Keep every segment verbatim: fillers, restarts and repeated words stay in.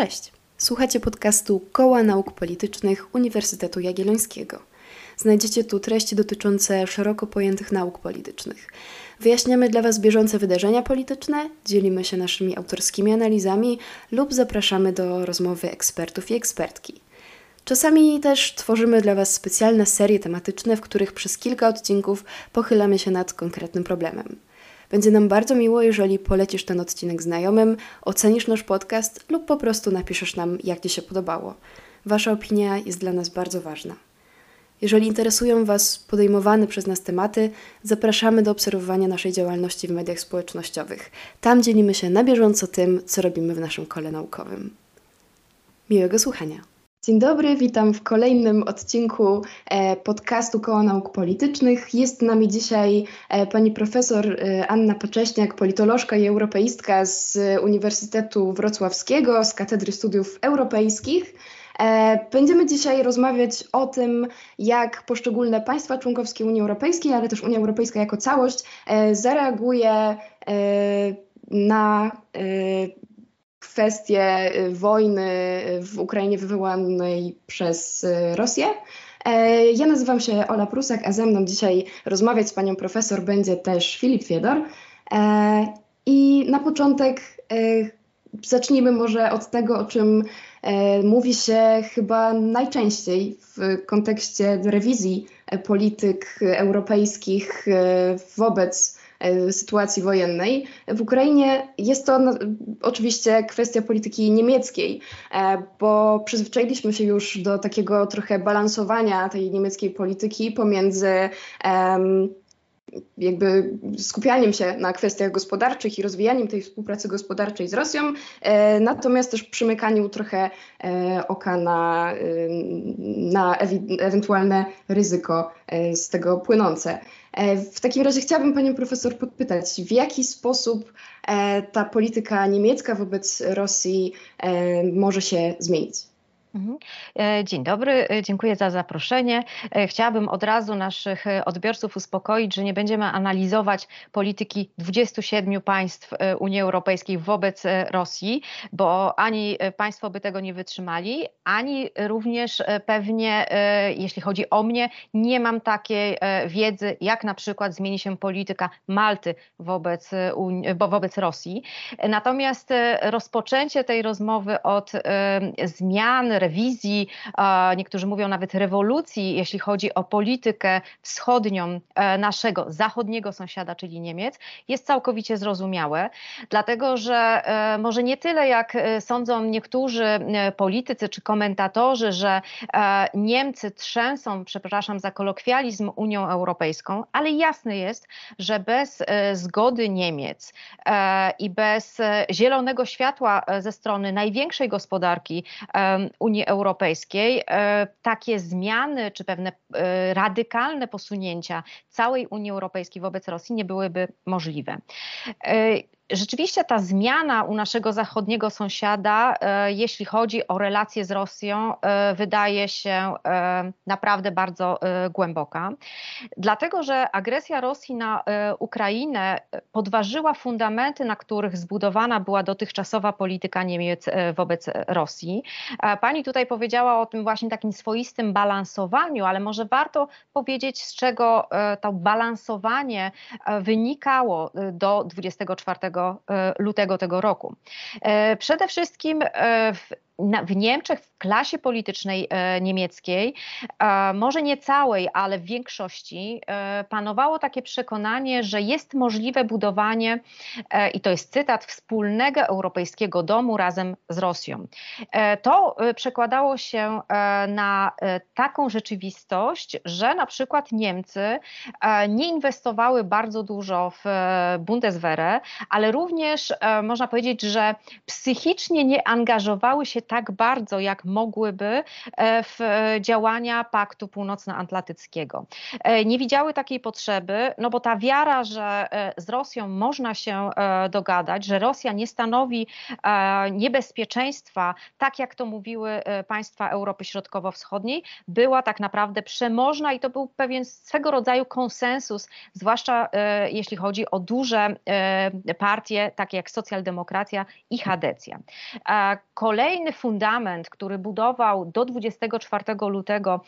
Cześć! Słuchacie podcastu Koła Nauk Politycznych Uniwersytetu Jagiellońskiego. Znajdziecie tu treści dotyczące szeroko pojętych nauk politycznych. Wyjaśniamy dla Was bieżące wydarzenia polityczne, dzielimy się naszymi autorskimi analizami lub zapraszamy do rozmowy ekspertów i ekspertki. Czasami też tworzymy dla Was specjalne serie tematyczne, w których przez kilka odcinków pochylamy się nad konkretnym problemem. Będzie nam bardzo miło, jeżeli polecisz ten odcinek znajomym, ocenisz nasz podcast lub po prostu napiszesz nam, jak Ci się podobało. Wasza opinia jest dla nas bardzo ważna. Jeżeli interesują Was podejmowane przez nas tematy, zapraszamy do obserwowania naszej działalności w mediach społecznościowych. Tam dzielimy się na bieżąco tym, co robimy w naszym kole naukowym. Miłego słuchania! Dzień dobry, witam w kolejnym odcinku podcastu Koła Nauk Politycznych. Jest z nami dzisiaj pani profesor Anna Pacześniak, politolożka i europeistka z Uniwersytetu Wrocławskiego, z Katedry Studiów Europejskich. Będziemy dzisiaj rozmawiać o tym, jak poszczególne państwa członkowskie Unii Europejskiej, ale też Unia Europejska jako całość zareaguje na kwestie wojny w Ukrainie wywołanej przez Rosję. Ja nazywam się Ola Prusak, a ze mną dzisiaj rozmawiać z panią profesor będzie też Filip Fiedor. I na początek zacznijmy może od tego, o czym mówi się chyba najczęściej w kontekście rewizji polityk europejskich wobec sytuacji wojennej w Ukrainie. Jest to no, oczywiście kwestia polityki niemieckiej, bo przyzwyczailiśmy się już do takiego trochę balansowania tej niemieckiej polityki pomiędzy um, jakby skupianiem się na kwestiach gospodarczych i rozwijaniem tej współpracy gospodarczej z Rosją, e, natomiast też przymykaniu trochę e, oka na, e, na ewi- ewentualne ryzyko e, z tego płynące. W takim razie chciałabym panią profesor podpytać, w jaki sposób e, ta polityka niemiecka wobec Rosji e, może się zmienić? Dzień dobry, dziękuję za zaproszenie. Chciałabym od razu naszych odbiorców uspokoić, że nie będziemy analizować polityki dwudziestu siedmiu państw Unii Europejskiej wobec Rosji, bo ani państwo by tego nie wytrzymali, ani również pewnie, jeśli chodzi o mnie, nie mam takiej wiedzy, jak na przykład zmieni się polityka Malty wobec, wobec Rosji. Natomiast rozpoczęcie tej rozmowy od zmian, rewizji, niektórzy mówią nawet rewolucji, jeśli chodzi o politykę wschodnią naszego zachodniego sąsiada, czyli Niemiec, jest całkowicie zrozumiałe, dlatego że może nie tyle, jak sądzą niektórzy politycy czy komentatorzy, że Niemcy trzęsą, przepraszam za kolokwializm, Unią Europejską, ale jasne jest, że bez zgody Niemiec i bez zielonego światła ze strony największej gospodarki Unii Europejskiej takie zmiany czy pewne radykalne posunięcia całej Unii Europejskiej wobec Rosji nie byłyby możliwe. Rzeczywiście ta zmiana u naszego zachodniego sąsiada, jeśli chodzi o relacje z Rosją, wydaje się naprawdę bardzo głęboka. Dlatego, że agresja Rosji na Ukrainę podważyła fundamenty, na których zbudowana była dotychczasowa polityka Niemiec wobec Rosji. Pani tutaj powiedziała o tym właśnie takim swoistym balansowaniu, ale może warto powiedzieć, z czego to balansowanie wynikało do dwudziestego czwartego lutego tego roku. Przede wszystkim w W Niemczech, w klasie politycznej niemieckiej, może nie całej, ale w większości, panowało takie przekonanie, że jest możliwe budowanie, i to jest cytat, wspólnego europejskiego domu razem z Rosją. To przekładało się na taką rzeczywistość, że na przykład Niemcy nie inwestowały bardzo dużo w Bundeswehrę, ale również można powiedzieć, że psychicznie nie angażowały się tak bardzo, jak mogłyby, w działania Paktu Północnoatlantyckiego. Nie widziały takiej potrzeby, no bo ta wiara, że z Rosją można się dogadać, że Rosja nie stanowi niebezpieczeństwa, tak jak to mówiły państwa Europy Środkowo-Wschodniej, była tak naprawdę przemożna i to był pewien swego rodzaju konsensus, zwłaszcza jeśli chodzi o duże partie, takie jak socjaldemokracja i chadecja. Kolejny jedyny fundament, który budował do dwudziestego czwartego lutego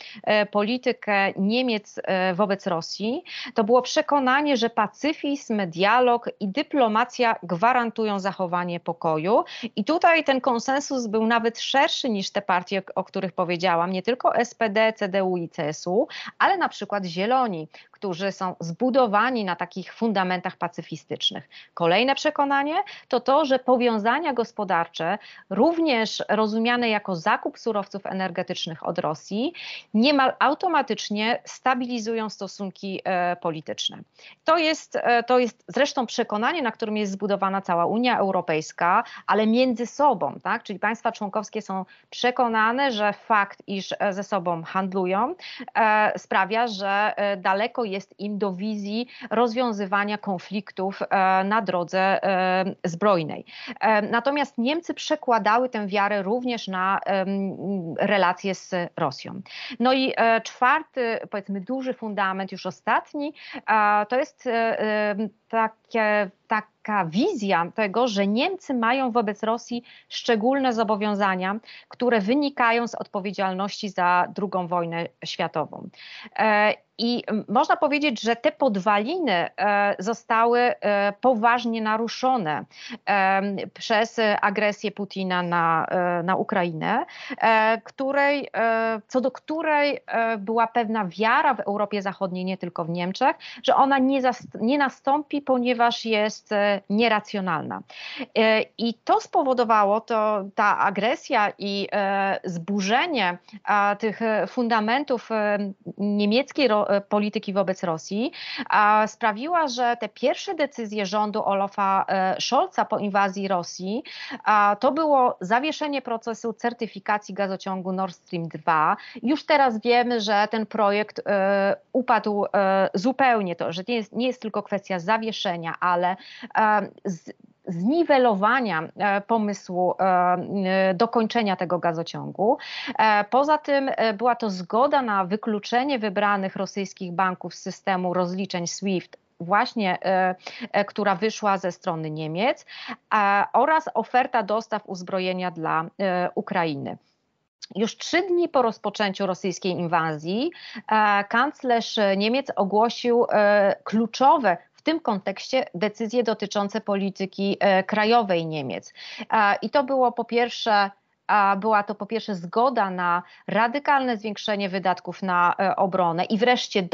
politykę Niemiec wobec Rosji, to było przekonanie, że pacyfizm, dialog i dyplomacja gwarantują zachowanie pokoju. I tutaj ten konsensus był nawet szerszy niż te partie, o których powiedziałam, nie tylko S P D, C D U i C S U, ale na przykład Zieloni, którzy są zbudowani na takich fundamentach pacyfistycznych. Kolejne przekonanie to to, że powiązania gospodarcze, również rozumiane jako zakup surowców energetycznych od Rosji, niemal automatycznie stabilizują stosunki e, polityczne. To jest, e, to jest zresztą przekonanie, na którym jest zbudowana cała Unia Europejska, ale między sobą, tak? Czyli państwa członkowskie są przekonane, że fakt, iż ze sobą handlują, e, sprawia, że e, daleko jest im do wizji rozwiązywania konfliktów e, na drodze e, zbrojnej. E, natomiast Niemcy przekładały tę wiarę również na e, relacje z Rosją. No i e, czwarty, powiedzmy, duży fundament, już ostatni, e, to jest e, takie, taka wizja tego, że Niemcy mają wobec Rosji szczególne zobowiązania, które wynikają z odpowiedzialności za drugą wojnę światową. E, I można powiedzieć, że te podwaliny zostały poważnie naruszone przez agresję Putina na, na Ukrainę, której, co do której była pewna wiara w Europie Zachodniej, nie tylko w Niemczech, że ona nie, nie nastąpi, ponieważ jest nieracjonalna. I to spowodowało, to ta agresja i zburzenie tych fundamentów niemieckiej polityki wobec Rosji a sprawiła, że te pierwsze decyzje rządu Olafa Scholza po inwazji Rosji a to było zawieszenie procesu certyfikacji gazociągu Nord Stream dwa. Już teraz wiemy, że ten projekt y, upadł y, zupełnie, to, że nie jest, nie jest tylko kwestia zawieszenia, ale y, z, zniwelowania pomysłu dokończenia tego gazociągu. Poza tym była to zgoda na wykluczenie wybranych rosyjskich banków z systemu rozliczeń SWIFT, właśnie, która wyszła ze strony Niemiec, oraz oferta dostaw uzbrojenia dla Ukrainy. Już trzy dni po rozpoczęciu rosyjskiej inwazji kanclerz Niemiec ogłosił kluczowe w tym kontekście decyzje dotyczące polityki e, krajowej Niemiec. E, I to było po pierwsze... Była to po pierwsze zgoda na radykalne zwiększenie wydatków na obronę i wreszcie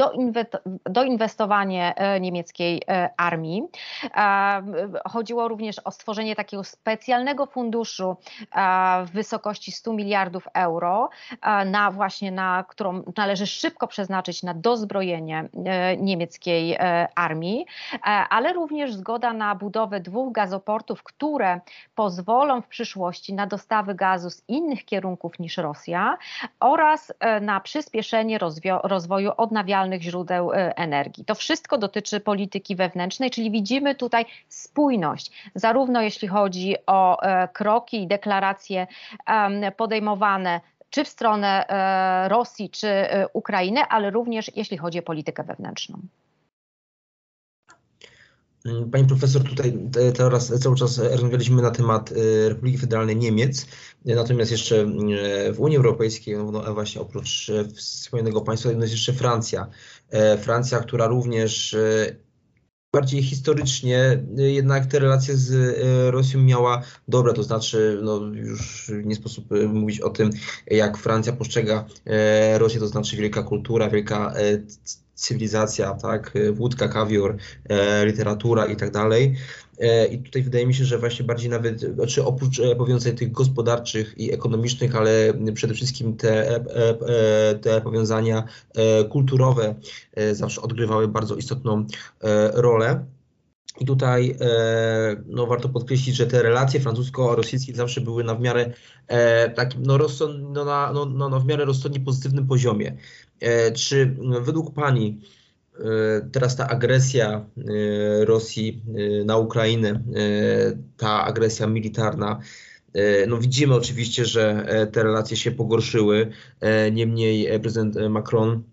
doinwestowanie niemieckiej armii. Chodziło również o stworzenie takiego specjalnego funduszu w wysokości stu miliardów euro, na właśnie na którą należy szybko przeznaczyć na dozbrojenie niemieckiej armii, ale również zgoda na budowę dwóch gazoportów, które pozwolą w przyszłości na dostawy gazu z innych kierunków niż Rosja, oraz na przyspieszenie rozwoju odnawialnych źródeł energii. To wszystko dotyczy polityki wewnętrznej, czyli widzimy tutaj spójność, zarówno jeśli chodzi o kroki i deklaracje podejmowane czy w stronę Rosji, czy Ukrainy, ale również jeśli chodzi o politykę wewnętrzną. Pani profesor, tutaj teraz cały czas rozmawialiśmy na temat Republiki Federalnej Niemiec, natomiast jeszcze w Unii Europejskiej, no właśnie oprócz wspomnianego państwa, jest jeszcze Francja. Francja, która również bardziej historycznie jednak te relacje z Rosją miała dobre, to znaczy no już nie sposób mówić o tym, jak Francja postrzega Rosję, to znaczy wielka kultura, wielka cywilizacja, tak, wódka, kawior, e, literatura i tak dalej. E, I tutaj wydaje mi się, że właśnie bardziej nawet, znaczy oprócz e, powiązań tych gospodarczych i ekonomicznych, ale przede wszystkim te, e, e, te powiązania e, kulturowe e, zawsze odgrywały bardzo istotną e, rolę. I tutaj e, no, warto podkreślić, że te relacje francusko-rosyjskie zawsze były na w miarę e, takim, no, rozsąd, no, na, no, no, no w miarę rozsądnie pozytywnym poziomie. E, czy według Pani e, teraz ta agresja e, Rosji e, na Ukrainę, e, ta agresja militarna, e, no widzimy oczywiście, że e, te relacje się pogorszyły, e, niemniej prezydent Macron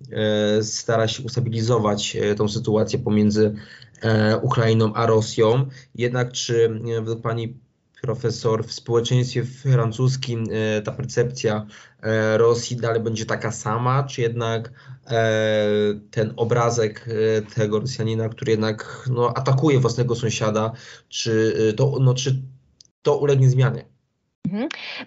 e, stara się ustabilizować e, tą sytuację pomiędzy Ukrainą a Rosją. Jednak czy według Pani profesor, w społeczeństwie francuskim ta percepcja Rosji dalej będzie taka sama, czy jednak ten obrazek tego Rosjanina, który jednak no, atakuje własnego sąsiada, czy to, no, czy to ulegnie zmianie?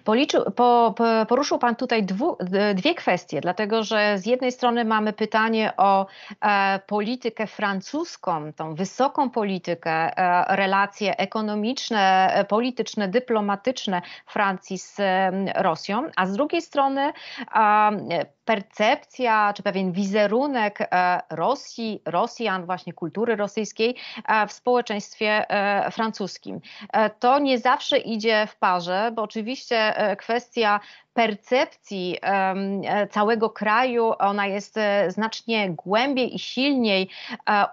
Policzył, po, po, poruszył Pan tutaj dwu, dwie kwestie, dlatego że z jednej strony mamy pytanie o e, politykę francuską, tą wysoką politykę, e, relacje ekonomiczne, e, polityczne, dyplomatyczne Francji z e, Rosją, a z drugiej strony e, percepcja czy pewien wizerunek Rosji, Rosjan, właśnie kultury rosyjskiej w społeczeństwie francuskim. To nie zawsze idzie w parze, bo oczywiście kwestia percepcji całego kraju, ona jest znacznie głębiej i silniej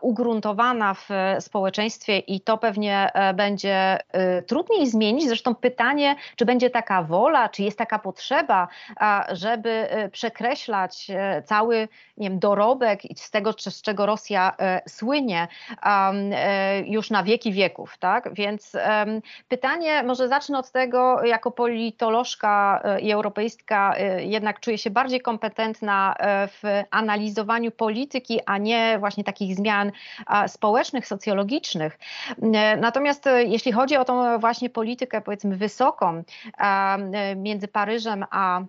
ugruntowana w społeczeństwie i to pewnie będzie trudniej zmienić. Zresztą pytanie, czy będzie taka wola, czy jest taka potrzeba, żeby przekreślać cały, nie wiem, dorobek z tego, z czego Rosja słynie już na wieki wieków, tak? Więc pytanie, może zacznę od tego, jako politolożka i europeistka, jednak czuje się bardziej kompetentna w analizowaniu polityki, a nie właśnie takich zmian społecznych, socjologicznych. Natomiast jeśli chodzi o tą właśnie politykę, powiedzmy, wysoką między Paryżem a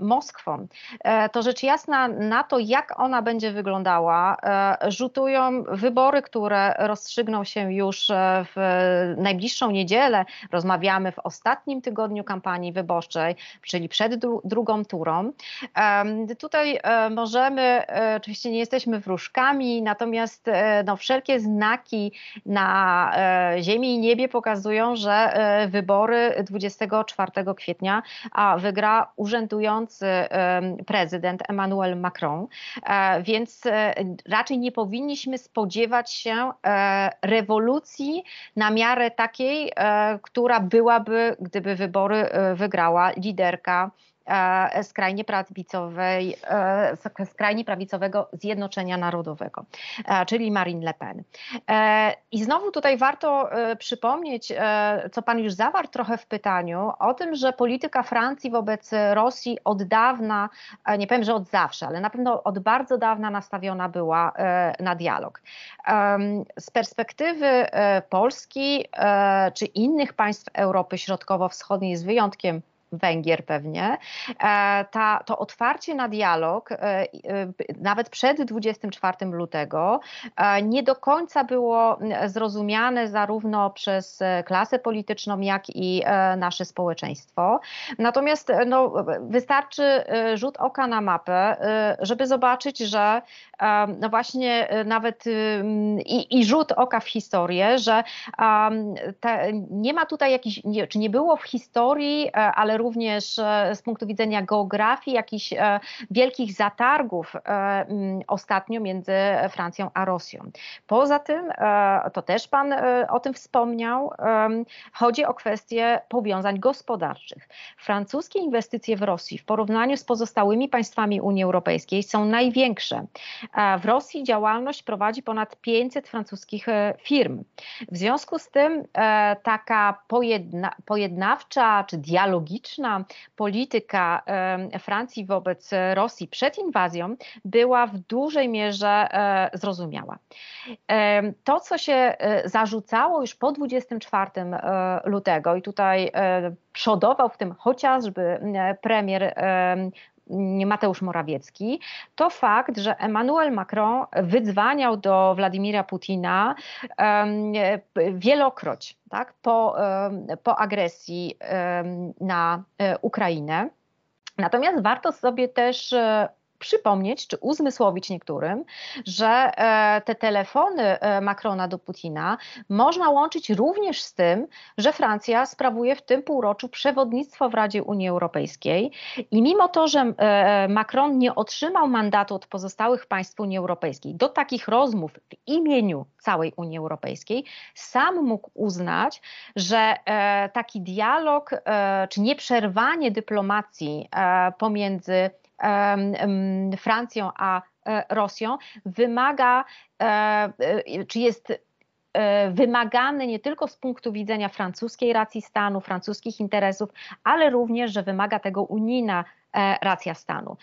Moskwą, to rzecz jasna na to, jak ona będzie wyglądała, rzutują wybory, które rozstrzygną się już w najbliższą niedzielę. Rozmawiamy w ostatnim tygodniu kampanii wyborczej, czyli przed drugą turą. Tutaj możemy, oczywiście nie jesteśmy wróżkami, natomiast no, wszelkie znaki na ziemi i niebie pokazują, że wybory dwudziestego czwartego kwietnia wygra urzędujący prezydent Emmanuel Macron, więc raczej nie powinniśmy spodziewać się rewolucji na miarę takiej, która byłaby, gdyby wybory wygrała liderka skrajnie prawicowej, skrajnie prawicowego Zjednoczenia Narodowego, czyli Marine Le Pen. I znowu tutaj warto przypomnieć, co Pan już zawarł trochę w pytaniu, o tym, że polityka Francji wobec Rosji od dawna, nie powiem, że od zawsze, ale na pewno od bardzo dawna nastawiona była na dialog. Z perspektywy Polski czy innych państw Europy Środkowo-Wschodniej, z wyjątkiem Węgier pewnie, Ta, to otwarcie na dialog nawet przed dwudziestego czwartego lutego nie do końca było zrozumiane zarówno przez klasę polityczną, jak i nasze społeczeństwo. Natomiast no, wystarczy rzut oka na mapę, żeby zobaczyć, że no właśnie nawet i, i rzut oka w historię, że te, nie ma tutaj jakichś, czy nie było w historii, ale również z punktu widzenia geografii jakichś e, wielkich zatargów e, ostatnio między Francją a Rosją. Poza tym, e, to też Pan e, o tym wspomniał, e, chodzi o kwestię powiązań gospodarczych. Francuskie inwestycje w Rosji w porównaniu z pozostałymi państwami Unii Europejskiej są największe. E, w Rosji działalność prowadzi ponad pięćset francuskich e, firm. W związku z tym e, taka pojedna, pojednawcza czy dialogiczna polityka e, Francji wobec Rosji przed inwazją była w dużej mierze e, zrozumiała. E, to, co się e, zarzucało już po dwudziestego czwartego lutego i tutaj e, przodował w tym chociażby e, premier e, Mateusz Morawiecki, to fakt, że Emmanuel Macron wydzwaniał do Władimira Putina e, wielokroć tak, po, e, po agresji e, na e, Ukrainę. Natomiast warto sobie też e, przypomnieć, czy uzmysłowić niektórym, że te telefony Macrona do Putina można łączyć również z tym, że Francja sprawuje w tym półroczu przewodnictwo w Radzie Unii Europejskiej i mimo to, że Macron nie otrzymał mandatu od pozostałych państw Unii Europejskiej do takich rozmów w imieniu całej Unii Europejskiej, sam mógł uznać, że taki dialog czy nieprzerwanie dyplomacji pomiędzy Francją a Rosją wymaga, czy jest wymagany nie tylko z punktu widzenia francuskiej racji stanu, francuskich interesów, ale również, że wymaga tego unijna racja stanu.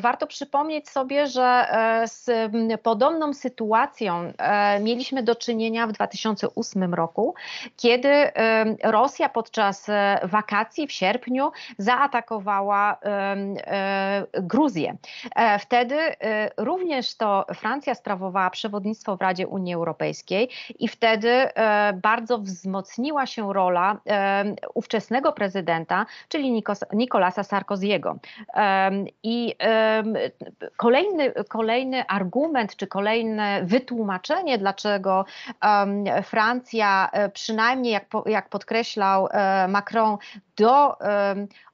Warto przypomnieć sobie, że z podobną sytuacją mieliśmy do czynienia w dwa tysiące ósmym roku, kiedy Rosja podczas wakacji w sierpniu zaatakowała Gruzję. Wtedy również to Francja sprawowała przewodnictwo w Radzie Unii Europejskiej i wtedy bardzo wzmocniła się rola ówczesnego prezydenta, czyli Nicolasa Sarkozy'ego. I kolejny, kolejny argument, czy kolejne wytłumaczenie, dlaczego Francja, przynajmniej jak, jak podkreślał Macron, do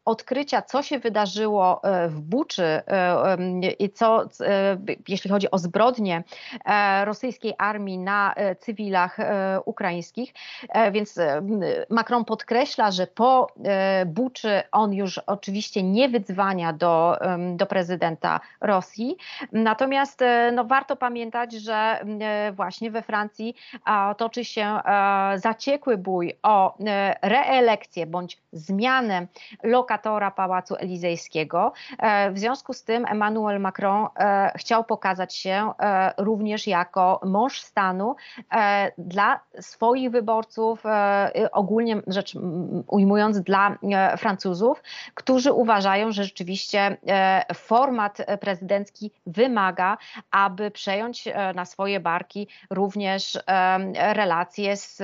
odkrycia, co się wydarzyło w Buczy i co, jeśli chodzi o zbrodnie rosyjskiej armii na cywilach ukraińskich. Więc Macron podkreśla, że po Buczy on już oczywiście nie wyzwania do, do prezydenta Rosji. Natomiast no, warto pamiętać, że właśnie we Francji toczy się zaciekły bój o reelekcję bądź zmianę lokatora Pałacu Elizejskiego. W związku z tym Emmanuel Macron chciał pokazać się również jako mąż stanu dla swoich wyborców, ogólnie rzecz ujmując dla Francuzów, którzy uważają, że rzeczywiście format prezydencki wymaga, aby przejąć na swoje barki również relacje z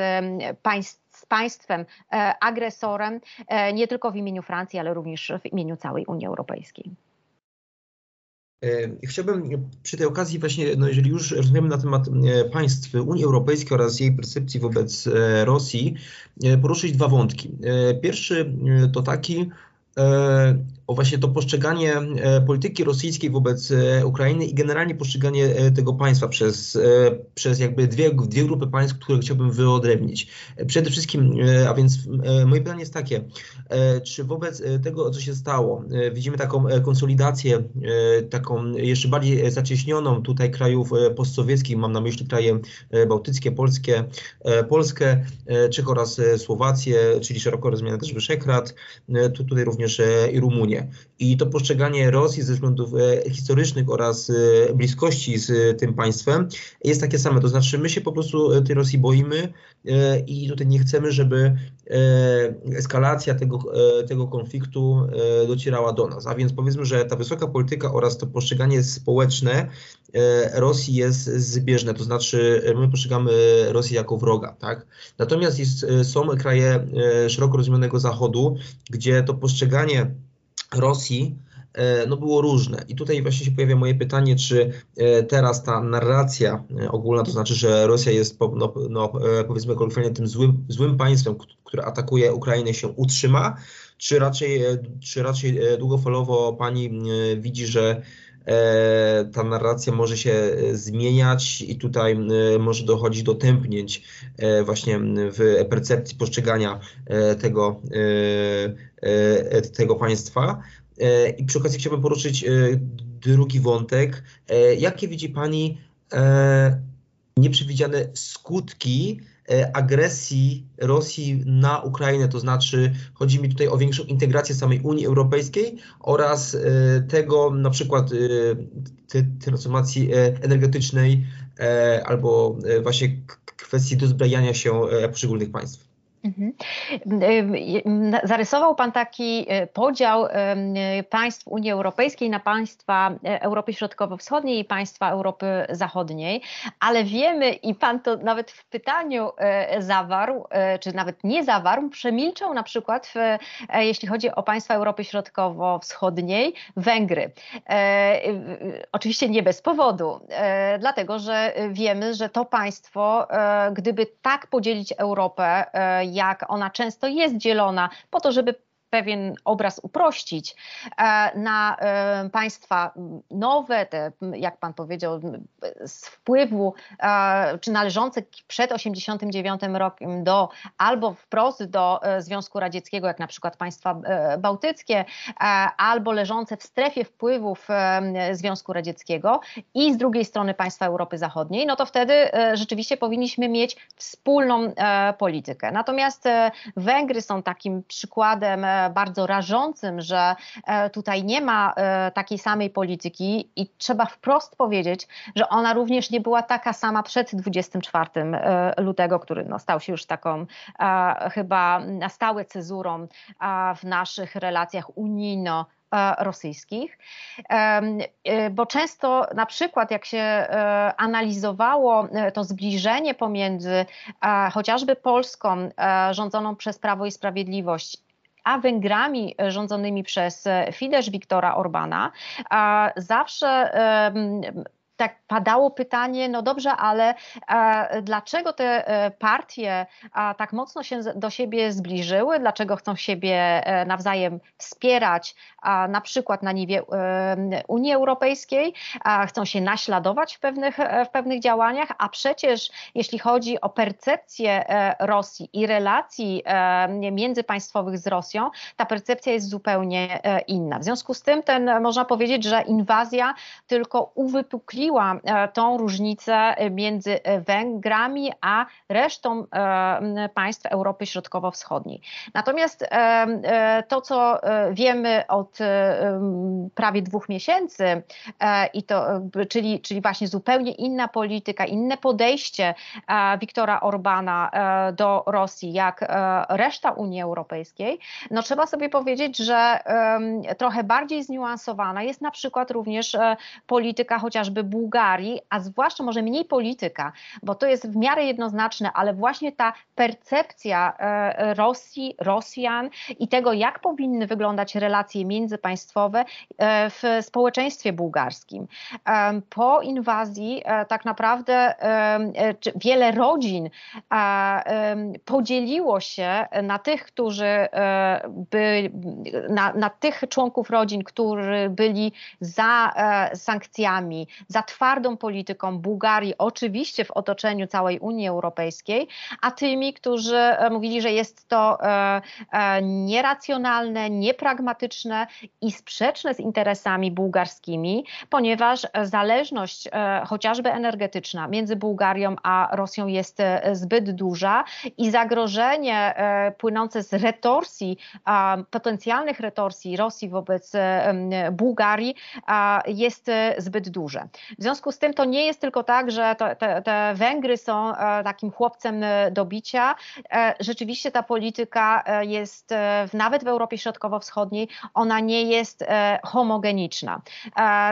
państwem, z państwem e, agresorem, e, nie tylko w imieniu Francji, ale również w imieniu całej Unii Europejskiej. Chciałbym przy tej okazji właśnie, no jeżeli już rozmawiamy na temat państw Unii Europejskiej oraz jej percepcji wobec Rosji, poruszyć dwa wątki. Pierwszy to taki, o właśnie to postrzeganie polityki rosyjskiej wobec Ukrainy i generalnie postrzeganie tego państwa przez, przez jakby dwie, dwie grupy państw, które chciałbym wyodrębnić. Przede wszystkim, a więc moje pytanie jest takie, czy wobec tego, co się stało, widzimy taką konsolidację, taką jeszcze bardziej zacieśnioną tutaj krajów postsowieckich, mam na myśli kraje bałtyckie, polskie, Polskę, Czech oraz Słowację, czyli szeroko rozumiane też Wyszehrad, tu, tutaj również i Rumunię. I to postrzeganie Rosji ze względów historycznych oraz bliskości z tym państwem jest takie same. To znaczy my się po prostu tej Rosji boimy i tutaj nie chcemy, żeby eskalacja tego, tego konfliktu docierała do nas. A więc powiedzmy, że ta wysoka polityka oraz to postrzeganie społeczne Rosji jest zbieżne. To znaczy my postrzegamy Rosję jako wroga. Tak? Natomiast jest, są kraje szeroko rozumianego Zachodu, gdzie to postrzeganie Rosji no było różne. I tutaj właśnie się pojawia moje pytanie, czy teraz ta narracja ogólna, to znaczy, że Rosja jest no, no, powiedzmy kolokwialnie tym złym, złym państwem, które atakuje Ukrainę, się utrzyma, czy raczej, czy raczej długofalowo pani widzi, że ta narracja może się zmieniać i tutaj może dochodzić do tępnięć właśnie w percepcji postrzegania tego, tego państwa. I przy okazji chciałbym poruszyć drugi wątek. Jakie widzi pani nieprzewidziane skutki agresji Rosji na Ukrainę, to znaczy chodzi mi tutaj o większą integrację samej Unii Europejskiej oraz tego na przykład transformacji energetycznej albo właśnie kwestii dozbrajania się poszczególnych państw? Zarysował Pan taki podział państw Unii Europejskiej na państwa Europy Środkowo-Wschodniej i państwa Europy Zachodniej, ale wiemy i Pan to nawet w pytaniu zawarł, czy nawet nie zawarł, przemilczał na przykład, w, jeśli chodzi o państwa Europy Środkowo-Wschodniej, Węgry. Oczywiście nie bez powodu, dlatego że wiemy, że to państwo, gdyby tak podzielić Europę, jak ona często jest dzielona po to, żeby pewien obraz uprościć na państwa nowe, te, jak pan powiedział, z wpływu, czy należące przed tysiąc dziewięćset osiemdziesiątym dziewiątym rokiem do albo wprost do Związku Radzieckiego, jak na przykład państwa bałtyckie, albo leżące w strefie wpływów Związku Radzieckiego i z drugiej strony państwa Europy Zachodniej, no to wtedy rzeczywiście powinniśmy mieć wspólną politykę. Natomiast Węgry są takim przykładem bardzo rażącym, że tutaj nie ma takiej samej polityki i trzeba wprost powiedzieć, że ona również nie była taka sama przed dwudziestego czwartego lutego, który no, stał się już taką e, chyba na stałe cezurą e, w naszych relacjach unijno- rosyjskich, bo często na przykład jak się analizowało to zbliżenie pomiędzy chociażby Polską rządzoną przez Prawo i Sprawiedliwość a Węgrami rządzonymi przez Fidesz Viktora Orbana, zawsze tak padało pytanie, no dobrze, ale e, dlaczego te e, partie a, tak mocno się z, do siebie zbliżyły, dlaczego chcą siebie e, nawzajem wspierać, a, na przykład na niwie e, Unii Europejskiej, a, chcą się naśladować w pewnych, e, w pewnych działaniach, a przecież jeśli chodzi o percepcję e, Rosji i relacji e, międzypaństwowych z Rosją, ta percepcja jest zupełnie e, inna. W związku z tym ten, można powiedzieć, że inwazja tylko uwypukli tą różnicę między Węgrami a resztą państw Europy Środkowo-Wschodniej. Natomiast to, co wiemy od prawie dwóch miesięcy, i to, czyli, czyli właśnie zupełnie inna polityka, inne podejście Viktora Orbana do Rosji, jak reszta Unii Europejskiej, no trzeba sobie powiedzieć, że trochę bardziej zniuansowana jest na przykład również polityka chociażby Bułgarii, a zwłaszcza może mniej polityka, bo to jest w miarę jednoznaczne, ale właśnie ta percepcja Rosji, Rosjan i tego, jak powinny wyglądać relacje międzypaństwowe w społeczeństwie bułgarskim. Po inwazji tak naprawdę wiele rodzin podzieliło się na tych, którzy by, na, na tych członków rodzin, którzy byli za sankcjami, za twardą polityką Bułgarii, oczywiście w otoczeniu całej Unii Europejskiej, a tymi, którzy mówili, że jest to e, e, nieracjonalne, niepragmatyczne i sprzeczne z interesami bułgarskimi, ponieważ zależność e, chociażby energetyczna między Bułgarią a Rosją jest e, zbyt duża i zagrożenie e, płynące z retorsji, e, potencjalnych retorsji Rosji wobec e, Bułgarii e, jest e, zbyt duże. W związku z tym to nie jest tylko tak, że te, te, te Węgry są takim chłopcem do bicia. Rzeczywiście ta polityka jest nawet w Europie Środkowo-Wschodniej, ona nie jest homogeniczna.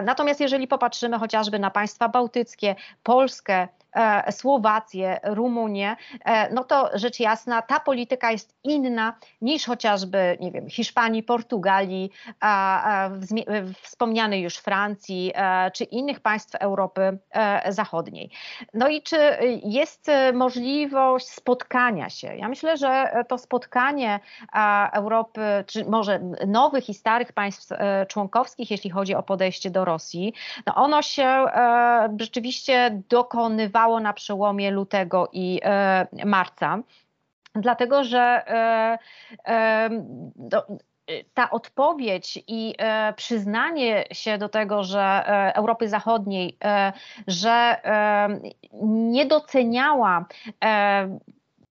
Natomiast jeżeli popatrzymy chociażby na państwa bałtyckie, Polskę, Słowację, Rumunię, no to rzecz jasna ta polityka jest inna niż chociażby, nie wiem, Hiszpanii, Portugalii, wspomnianej już Francji czy innych państw Europy Zachodniej. No i czy jest możliwość spotkania się? Ja myślę, że to spotkanie Europy, czy może nowych i starych państw członkowskich, jeśli chodzi o podejście do Rosji, no ono się rzeczywiście dokonywało na przełomie lutego i e, marca, dlatego że e, e, do, ta odpowiedź i e, przyznanie się do tego, że e, Europy Zachodniej, e, że e, nie doceniała e,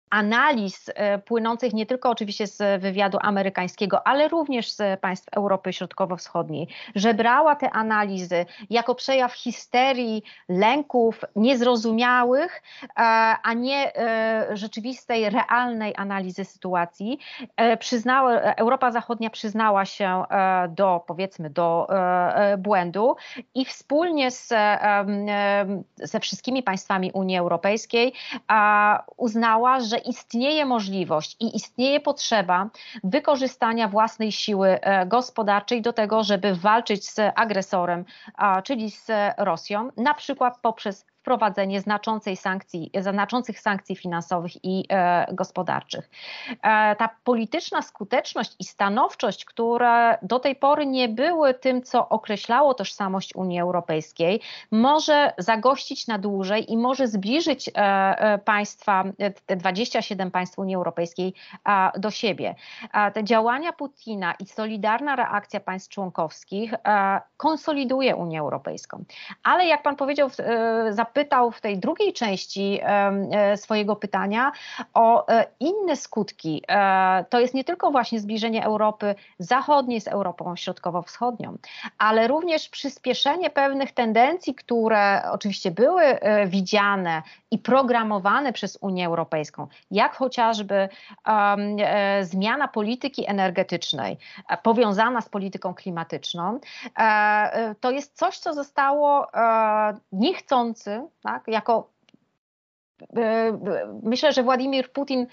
analiz płynących nie tylko oczywiście z wywiadu amerykańskiego, ale również z państw Europy Środkowo-Wschodniej, że brała te analizy jako przejaw histerii, lęków niezrozumiałych, a nie rzeczywistej, realnej analizy sytuacji. Przyznała, Europa Zachodnia przyznała się do, powiedzmy, do błędu i wspólnie z, ze wszystkimi państwami Unii Europejskiej uznała, że istnieje możliwość i istnieje potrzeba wykorzystania własnej siły gospodarczej do tego, żeby walczyć z agresorem, czyli z Rosją, na przykład poprzez wprowadzenie znaczącej sankcji, znaczących sankcji finansowych i e, gospodarczych. E, ta polityczna skuteczność i stanowczość, które do tej pory nie były tym, co określało tożsamość Unii Europejskiej, może zagościć na dłużej i może zbliżyć e, państwa, te dwadzieścia siedem państw Unii Europejskiej a, do siebie. A, te działania Putina i solidarna reakcja państw członkowskich a, konsoliduje Unię Europejską. Ale jak pan powiedział, e, zapytał w tej drugiej części e, swojego pytania o e, inne skutki. E, to jest nie tylko właśnie zbliżenie Europy Zachodniej z Europą Środkowo-Wschodnią, ale również przyspieszenie pewnych tendencji, które oczywiście były e, widziane i programowane przez Unię Europejską, jak chociażby um, e, zmiana polityki energetycznej e, powiązana z polityką klimatyczną, e, to jest coś, co zostało e, niechcący, tak, jako myślę, że Władimir Putin,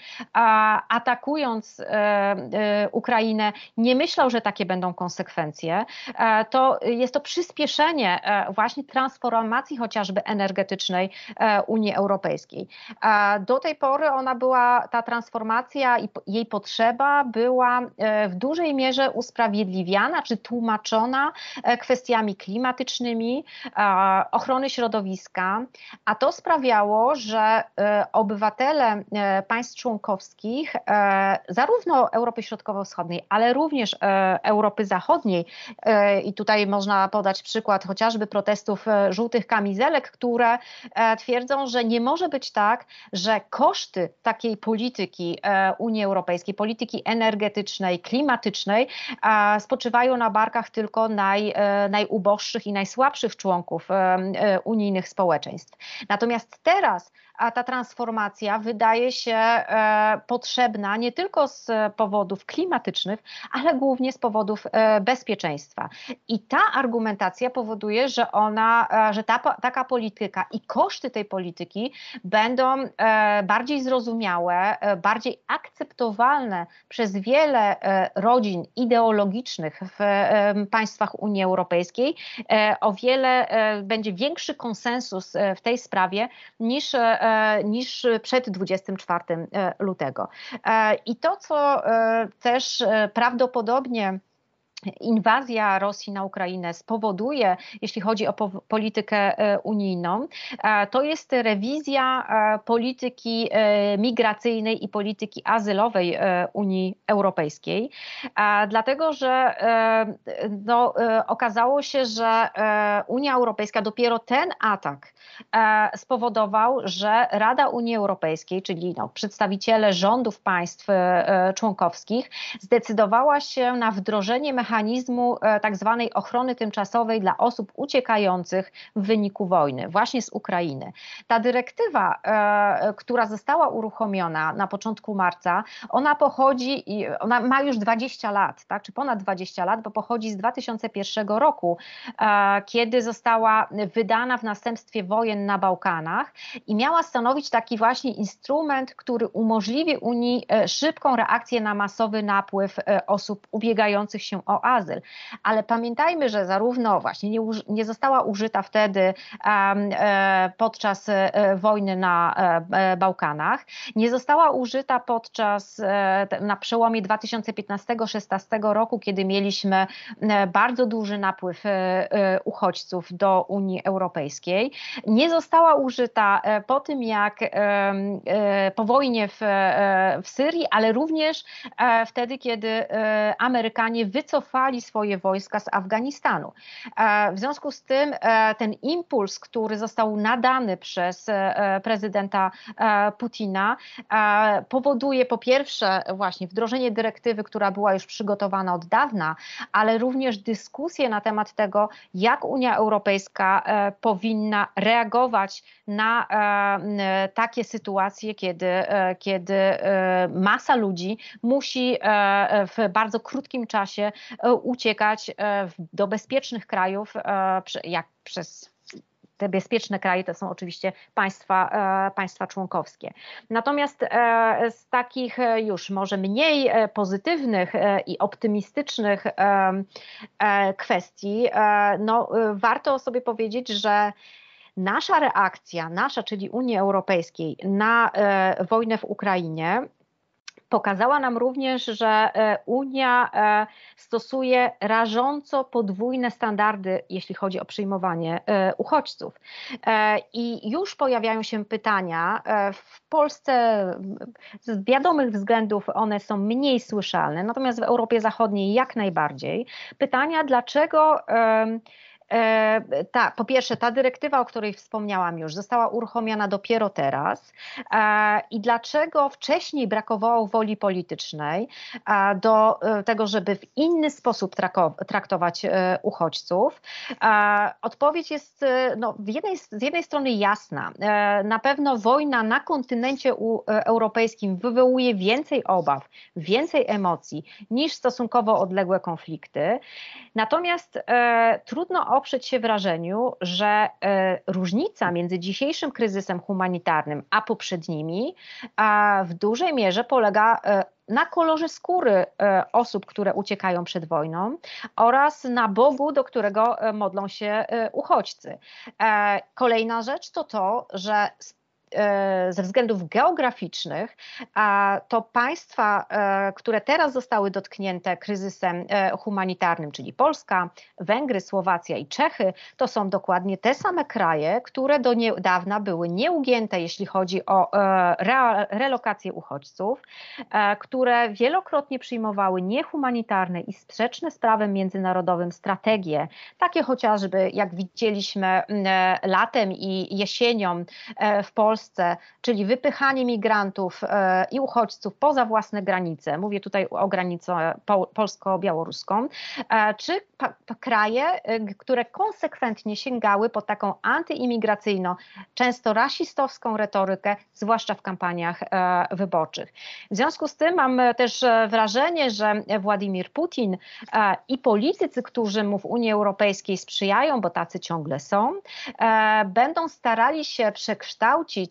atakując Ukrainę, nie myślał, że takie będą konsekwencje. To jest to przyspieszenie właśnie transformacji chociażby energetycznej Unii Europejskiej. Do tej pory ona była, ta transformacja i jej potrzeba była w dużej mierze usprawiedliwiana czy tłumaczona kwestiami klimatycznymi, ochrony środowiska, a to sprawiało, że obywatele państw członkowskich, zarówno Europy Środkowo-Wschodniej, ale również Europy Zachodniej, i tutaj można podać przykład chociażby protestów żółtych kamizelek, które twierdzą, że nie może być tak, że koszty takiej polityki Unii Europejskiej, polityki energetycznej, klimatycznej spoczywają na barkach tylko naj, najuboższych i najsłabszych członków unijnych społeczeństw. Natomiast teraz a ta transformacja wydaje się e, potrzebna nie tylko z powodów klimatycznych, ale głównie z powodów e, bezpieczeństwa. I ta argumentacja powoduje, że ona, e, że ta, taka polityka i koszty tej polityki będą e, bardziej zrozumiałe, e, bardziej akceptowalne przez wiele e, rodzin ideologicznych w e, państwach Unii Europejskiej. E, o wiele e, będzie większy konsensus e, w tej sprawie niż e, niż przed dwudziestego czwartego lutego. I to, co też prawdopodobnie inwazja Rosji na Ukrainę spowoduje, jeśli chodzi o politykę unijną, to jest rewizja polityki migracyjnej i polityki azylowej Unii Europejskiej. Dlatego, że no, okazało się, że Unia Europejska, dopiero ten atak spowodował, że Rada Unii Europejskiej, czyli no, przedstawiciele rządów państw członkowskich, zdecydowała się na wdrożenie mechanizmu mechanizmu tak zwanej ochrony tymczasowej dla osób uciekających w wyniku wojny, właśnie z Ukrainy. Ta dyrektywa, e, która została uruchomiona na początku marca, ona pochodzi, i ona ma już dwadzieścia lat, tak, czy ponad dwadzieścia lat, bo pochodzi z dwa tysiące pierwszego roku, e, kiedy została wydana w następstwie wojen na Bałkanach i miała stanowić taki właśnie instrument, który umożliwi Unii szybką reakcję na masowy napływ osób ubiegających się o azyl. Ale pamiętajmy, że zarówno właśnie nie, uży, nie została użyta wtedy um, e, podczas e, wojny na e, Bałkanach, nie została użyta podczas e, na przełomie dwa tysiące piętnastego do dwa tysiące szesnastego roku, kiedy mieliśmy e, bardzo duży napływ e, e, uchodźców do Unii Europejskiej. Nie została użyta e, po tym, jak e, e, po wojnie w, e, w Syrii, ale również e, wtedy, kiedy e, Amerykanie wycofali cofali swoje wojska z Afganistanu. W związku z tym ten impuls, który został nadany przez prezydenta Putina, powoduje po pierwsze właśnie wdrożenie dyrektywy, która była już przygotowana od dawna, ale również dyskusję na temat tego, jak Unia Europejska powinna reagować na takie sytuacje, kiedy, kiedy masa ludzi musi w bardzo krótkim czasie uciekać do bezpiecznych krajów, jak przez te bezpieczne kraje to są oczywiście państwa, państwa członkowskie. Natomiast z takich już może mniej pozytywnych i optymistycznych kwestii, no, warto sobie powiedzieć, że Nasza reakcja, nasza, czyli Unii Europejskiej, na e, wojnę w Ukrainie pokazała nam również, że Unia stosuje rażąco podwójne standardy, jeśli chodzi o przyjmowanie uchodźców. I już pojawiają się pytania. W Polsce z wiadomych względów one są mniej słyszalne, natomiast w Europie Zachodniej jak najbardziej. Pytania, dlaczego... E, ta, po pierwsze, ta dyrektywa, o której wspomniałam już, została uruchomiona dopiero teraz e, i dlaczego wcześniej brakowało woli politycznej e, do e, tego, żeby w inny sposób trako, traktować e, uchodźców? E, odpowiedź jest e, no, w jednej, z jednej strony jasna. E, na pewno wojna na kontynencie u, e, europejskim wywołuje więcej obaw, więcej emocji niż stosunkowo odległe konflikty. Natomiast e, trudno oprzeć się wrażeniu, że e, różnica między dzisiejszym kryzysem humanitarnym a poprzednimi a w dużej mierze polega e, na kolorze skóry e, osób, które uciekają przed wojną, oraz na Bogu, do którego e, modlą się e, uchodźcy. E, kolejna rzecz to to, że ze względów geograficznych, a to państwa, które teraz zostały dotknięte kryzysem humanitarnym, czyli Polska, Węgry, Słowacja i Czechy, to są dokładnie te same kraje, które do niedawna były nieugięte, jeśli chodzi o re- relokację uchodźców, które wielokrotnie przyjmowały niehumanitarne i sprzeczne z prawem międzynarodowym strategie, takie chociażby jak widzieliśmy latem i jesienią w Polsce, czyli wypychanie migrantów e, i uchodźców poza własne granice, mówię tutaj o granicę po, polsko-białoruską, e, czy pa, pa, kraje, e, które konsekwentnie sięgały po taką antyimigracyjną, często rasistowską retorykę, zwłaszcza w kampaniach e, wyborczych. W związku z tym mam też wrażenie, że Władimir Putin e, i politycy, którzy mu w Unii Europejskiej sprzyjają, bo tacy ciągle są, e, będą starali się przekształcić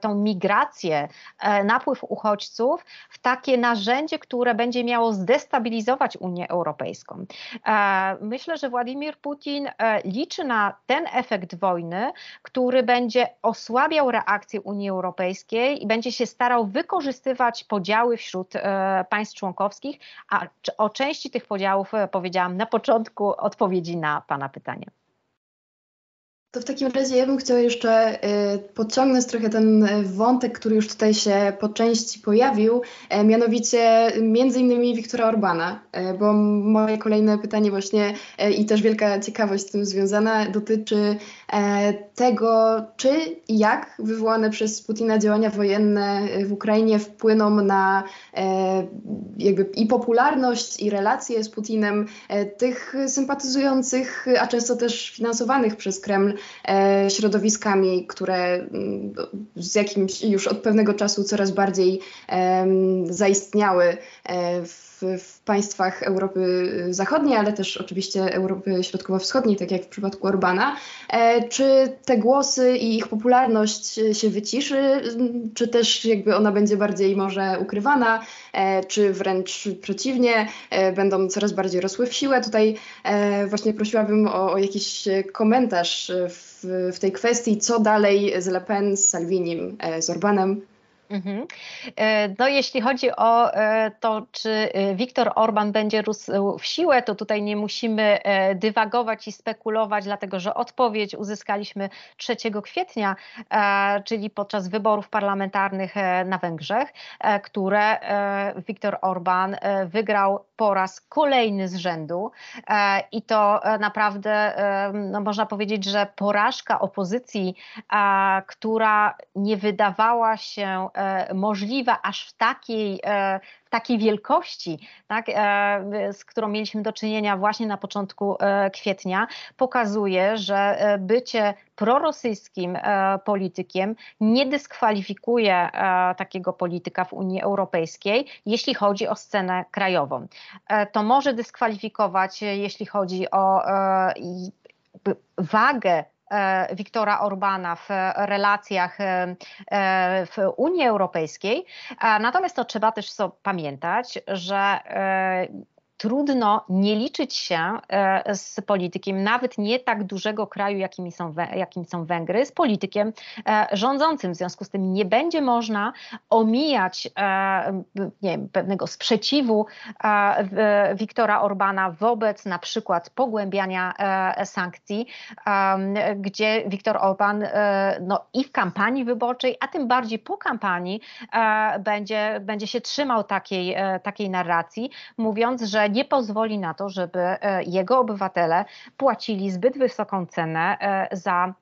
tą migrację, napływ uchodźców w takie narzędzie, które będzie miało zdestabilizować Unię Europejską. Myślę, że Władimir Putin liczy na ten efekt wojny, który będzie osłabiał reakcję Unii Europejskiej i będzie się starał wykorzystywać podziały wśród państw członkowskich, a o części tych podziałów powiedziałam na początku odpowiedzi na pana pytanie. To w takim razie ja bym chciała jeszcze podciągnąć trochę ten wątek, który już tutaj się po części pojawił, mianowicie między innymi Wiktora Orbana, bo moje kolejne pytanie właśnie i też wielka ciekawość z tym związana dotyczy tego, czy i jak wywołane przez Putina działania wojenne w Ukrainie wpłyną na jakby i popularność, i relacje z Putinem tych sympatyzujących, a często też finansowanych przez Kreml środowiskami, które z jakimś już od pewnego czasu coraz bardziej um, zaistniały w, w państwach Europy Zachodniej, ale też oczywiście Europy Środkowo-Wschodniej, tak jak w przypadku Orbana. E, czy te głosy i ich popularność się wyciszy, czy też jakby ona będzie bardziej może ukrywana, e, czy wręcz przeciwnie, e, będą coraz bardziej rosły w siłę? Tutaj e, właśnie prosiłabym o, o jakiś komentarz W, w tej kwestii, co dalej z Le Pen, z Salvinim, z Orbanem. Mhm. No jeśli chodzi o to, czy Viktor Orban będzie rósł w siłę, to tutaj nie musimy dywagować i spekulować, dlatego że odpowiedź uzyskaliśmy trzeciego kwietnia, czyli podczas wyborów parlamentarnych na Węgrzech, które Viktor Orban wygrał po raz kolejny z rzędu i to naprawdę no, można powiedzieć, że porażka opozycji, która nie wydawała się możliwa aż w takiej, w takiej wielkości, tak, z którą mieliśmy do czynienia właśnie na początku kwietnia, pokazuje, że bycie prorosyjskim politykiem nie dyskwalifikuje takiego polityka w Unii Europejskiej, jeśli chodzi o scenę krajową. To może dyskwalifikować, jeśli chodzi o wagę Wiktora Orbana w relacjach w Unii Europejskiej. Natomiast to trzeba też pamiętać, że trudno nie liczyć się z politykiem, nawet nie tak dużego kraju, jakim są, jakim są Węgry, z politykiem rządzącym. W związku z tym nie będzie można omijać nie wiem, pewnego sprzeciwu Wiktora Orbana wobec na przykład pogłębiania sankcji, gdzie Wiktor Orban no, i w kampanii wyborczej, a tym bardziej po kampanii będzie, będzie się trzymał takiej, takiej narracji, mówiąc, że nie pozwoli na to, żeby jego obywatele płacili zbyt wysoką cenę za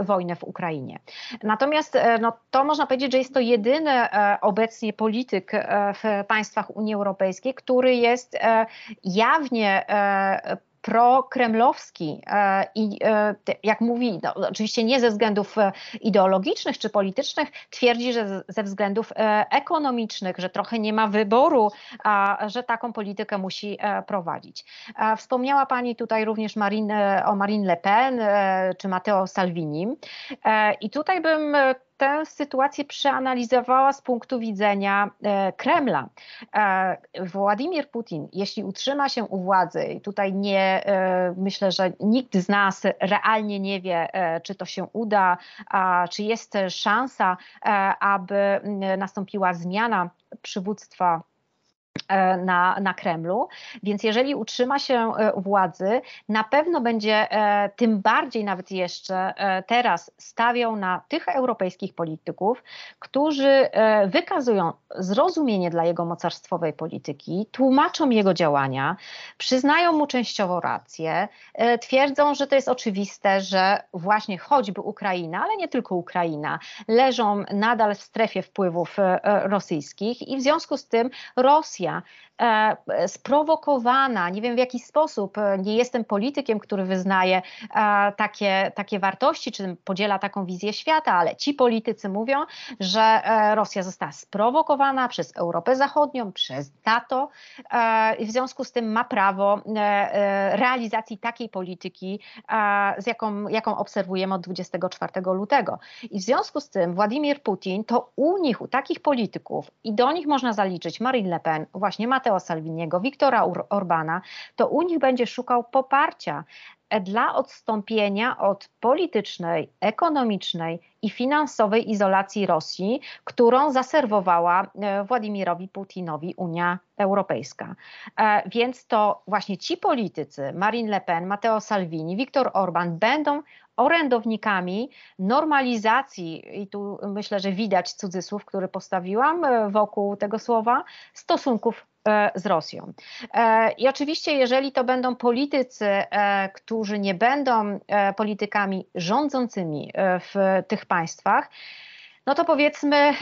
wojnę w Ukrainie. Natomiast no, to można powiedzieć, że jest to jedyny obecnie polityk w państwach Unii Europejskiej, który jest jawnie prokremlowski i jak mówi, no, oczywiście nie ze względów ideologicznych czy politycznych, twierdzi, że ze względów ekonomicznych, że trochę nie ma wyboru, że taką politykę musi prowadzić. Wspomniała Pani tutaj również Marine, o Marine Le Pen czy Matteo Salvini i tutaj bym tę sytuację przeanalizowała z punktu widzenia e, Kremla. E, Władimir Putin, jeśli utrzyma się u władzy, i tutaj nie, e, myślę, że nikt z nas realnie nie wie, e, czy to się uda, a, czy jest szansa, e, aby nastąpiła zmiana przywództwa Na, na Kremlu, więc jeżeli utrzyma się władzy, na pewno będzie tym bardziej nawet jeszcze teraz stawiał na tych europejskich polityków, którzy wykazują zrozumienie dla jego mocarstwowej polityki, tłumaczą jego działania, przyznają mu częściowo rację, twierdzą, że to jest oczywiste, że właśnie choćby Ukraina, ale nie tylko Ukraina, leżą nadal w strefie wpływów rosyjskich i w związku z tym Rosja sprowokowana, nie wiem w jaki sposób, nie jestem politykiem, który wyznaje takie, takie wartości, czy podziela taką wizję świata, ale ci politycy mówią, że Rosja została sprowokowana przez Europę Zachodnią, przez NATO i w związku z tym ma prawo realizacji takiej polityki, z jaką, jaką obserwujemy od dwudziestego czwartego lutego. I w związku z tym Władimir Putin to u nich, u takich polityków i do nich można zaliczyć Marine Le Pen, właśnie Matteo Salviniego, Wiktora Orbana, to u nich będzie szukał poparcia dla odstąpienia od politycznej, ekonomicznej i finansowej izolacji Rosji, którą zaserwowała Władimirowi Putinowi Unia Europejska. Więc to właśnie ci politycy, Marine Le Pen, Matteo Salvini, Viktor Orban, będą orędownikami normalizacji, i tu myślę, że widać cudzysłów, który postawiłam wokół tego słowa, stosunków z Rosją. I oczywiście, jeżeli to będą politycy, którzy nie będą politykami rządzącymi w tych państwach, no to powiedzmy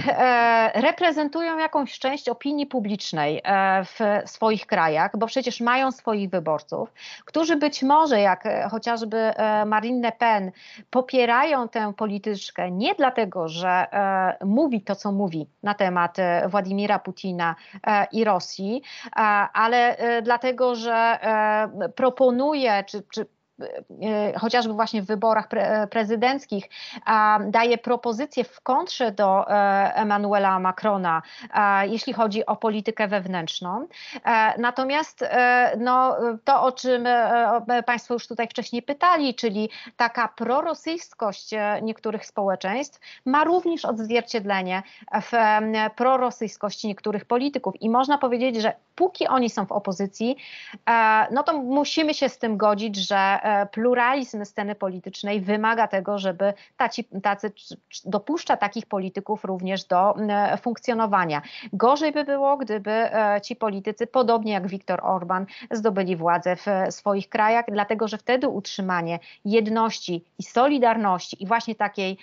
reprezentują jakąś część opinii publicznej w swoich krajach, bo przecież mają swoich wyborców, którzy być może, jak chociażby Marine Le Pen, popierają tę polityczkę nie dlatego, że mówi to, co mówi na temat Władimira Putina i Rosji, ale dlatego, że proponuje czy, czy chociażby właśnie w wyborach pre prezydenckich a, daje propozycje w kontrze do e, Emmanuela Macrona, a, jeśli chodzi o politykę wewnętrzną. E, natomiast e, no, to, o czym e, Państwo już tutaj wcześniej pytali, czyli taka prorosyjskość niektórych społeczeństw ma również odzwierciedlenie w e, prorosyjskości niektórych polityków. I można powiedzieć, że póki oni są w opozycji, e, no to musimy się z tym godzić, że pluralizm sceny politycznej wymaga tego, żeby tacy, tacy dopuszcza takich polityków również do funkcjonowania. Gorzej by było, gdyby ci politycy, podobnie jak Viktor Orban, zdobyli władzę w swoich krajach, dlatego że wtedy utrzymanie jedności i solidarności i właśnie takiej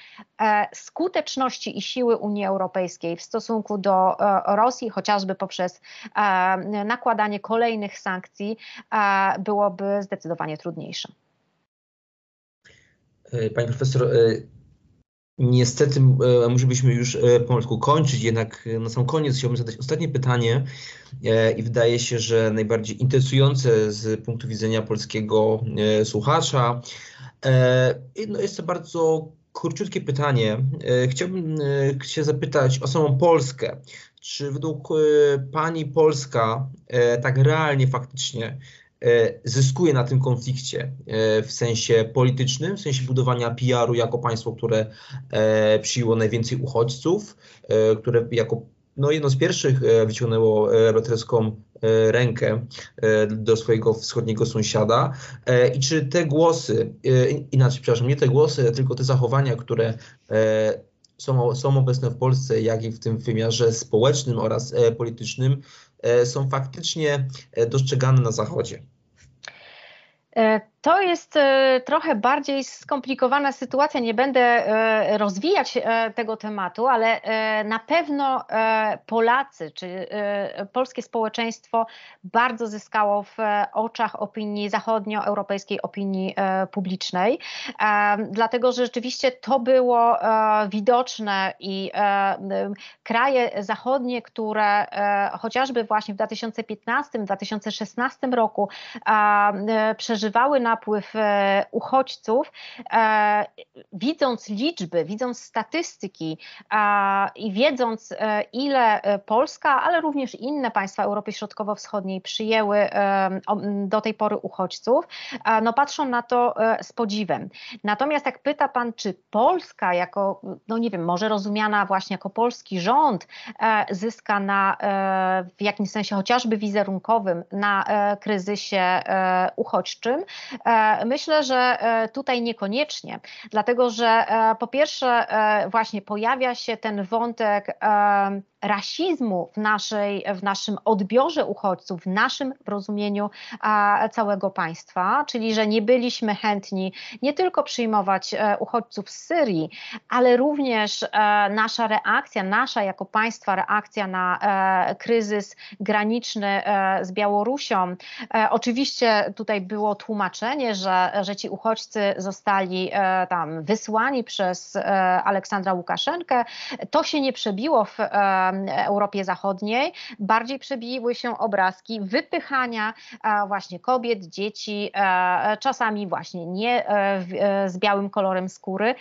skuteczności i siły Unii Europejskiej w stosunku do Rosji, chociażby poprzez nakładanie kolejnych sankcji, byłoby zdecydowanie trudniejsze. Pani profesor, niestety musielibyśmy już powolutku kończyć, jednak na sam koniec chciałbym zadać ostatnie pytanie i wydaje się, że najbardziej interesujące z punktu widzenia polskiego słuchacza. No jest to bardzo króciutkie pytanie. Chciałbym się zapytać o samą Polskę. Czy według pani Polska tak realnie, faktycznie zyskuje na tym konflikcie w sensie politycznym, w sensie budowania P R u jako państwo, które przyjęło najwięcej uchodźców, które jako no, jedno z pierwszych wyciągnęło braterską rękę do swojego wschodniego sąsiada? I czy te głosy, inaczej, przepraszam, nie te głosy, tylko te zachowania, które są, są obecne w Polsce, jak i w tym wymiarze społecznym oraz politycznym, są faktycznie dostrzegane na Zachodzie? To jest trochę bardziej skomplikowana sytuacja. Nie będę rozwijać tego tematu, ale na pewno Polacy czy polskie społeczeństwo bardzo zyskało w oczach opinii zachodnioeuropejskiej, opinii publicznej, dlatego że rzeczywiście to było widoczne i kraje zachodnie, które chociażby właśnie w dwa tysiące piętnastym, dwa tysiące szesnastym roku przeżywały napływ e, uchodźców, e, widząc liczby, widząc statystyki e, i wiedząc e, ile Polska, ale również inne państwa Europy Środkowo-Wschodniej przyjęły e, o, do tej pory uchodźców, e, no patrzą na to e, z podziwem. Natomiast jak pyta pan, czy Polska jako, no nie wiem, może rozumiana właśnie jako polski rząd e, zyska na, e, w jakimś sensie chociażby wizerunkowym, na e, kryzysie e, uchodźczym? Myślę, że tutaj niekoniecznie, dlatego że po pierwsze właśnie pojawia się ten wątek rasizmu w, naszej, w naszym odbiorze uchodźców, w naszym rozumieniu a, całego państwa, czyli że nie byliśmy chętni nie tylko przyjmować e, uchodźców z Syrii, ale również e, nasza reakcja, nasza jako państwa reakcja na e, kryzys graniczny e, z Białorusią. E, oczywiście tutaj było tłumaczenie, że, że ci uchodźcy zostali e, tam wysłani przez e, Aleksandra Łukaszenkę. To się nie przebiło w e, Europie Zachodniej. Bardziej przebiły się obrazki wypychania właśnie kobiet, dzieci, czasami właśnie nie z białym kolorem skóry,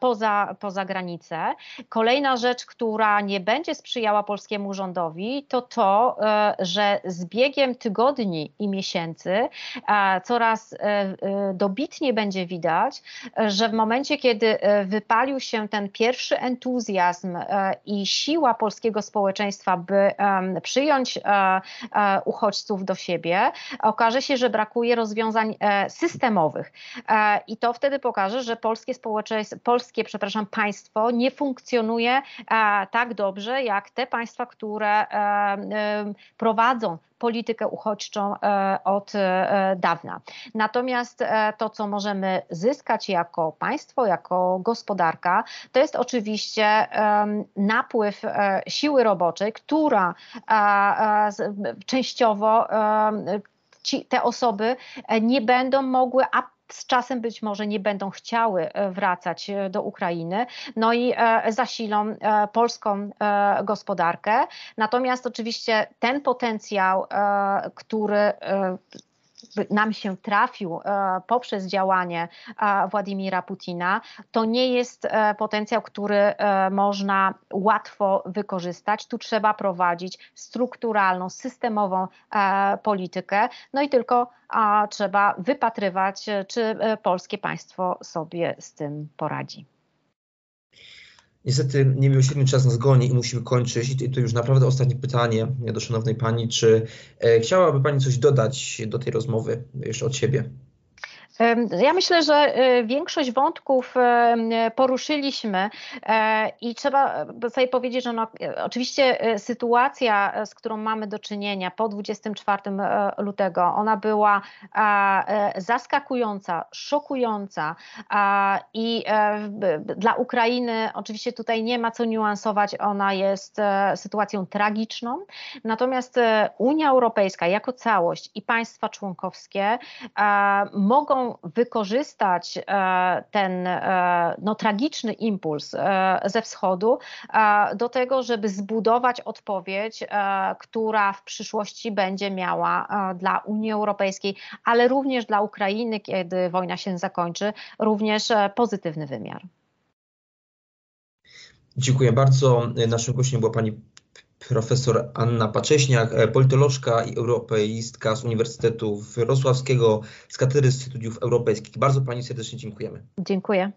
poza, poza granicę. Kolejna rzecz, która nie będzie sprzyjała polskiemu rządowi, to to, że z biegiem tygodni i miesięcy coraz dobitniej będzie widać, że w momencie, kiedy wypalił się ten pierwszy entuzjazm i siła polskiego polskiego społeczeństwa, by um, przyjąć e, e, uchodźców do siebie, okaże się, że brakuje rozwiązań e, systemowych. E, I to wtedy pokaże, że polskie społeczeństwo, polskie, przepraszam, państwo nie funkcjonuje e, tak dobrze, jak te państwa, które e, e, prowadzą politykę uchodźczą od dawna. Natomiast to, co możemy zyskać jako państwo, jako gospodarka, to jest oczywiście napływ siły roboczej, która częściowo ci, te osoby nie będą mogły z czasem być może nie będą chciały wracać do Ukrainy, no i zasilą polską gospodarkę. Natomiast oczywiście ten potencjał, który nam się trafił poprzez działanie Władimira Putina, to nie jest potencjał, który można łatwo wykorzystać. Tu trzeba prowadzić strukturalną, systemową politykę, no i tylko trzeba wypatrywać, czy polskie państwo sobie z tym poradzi. Niestety niemiłosierny czas nas goni i musimy kończyć. I to już naprawdę ostatnie pytanie do szanownej pani. Czy e, chciałaby pani coś dodać do tej rozmowy jeszcze od siebie? Ja myślę, że większość wątków poruszyliśmy i trzeba sobie powiedzieć, że no, oczywiście sytuacja, z którą mamy do czynienia po dwudziestego czwartego lutego, ona była zaskakująca, szokująca i dla Ukrainy oczywiście tutaj nie ma co niuansować, ona jest sytuacją tragiczną. Natomiast Unia Europejska jako całość i państwa członkowskie mogą wykorzystać ten no, tragiczny impuls ze wschodu do tego, żeby zbudować odpowiedź, która w przyszłości będzie miała dla Unii Europejskiej, ale również dla Ukrainy, kiedy wojna się zakończy, również pozytywny wymiar. Dziękuję bardzo. Naszym gościem była pani profesor Anna Pacześniak, politolożka i europeistka z Uniwersytetu Wrocławskiego, z Katedry Studiów Europejskich. Bardzo pani serdecznie dziękujemy. Dziękuję.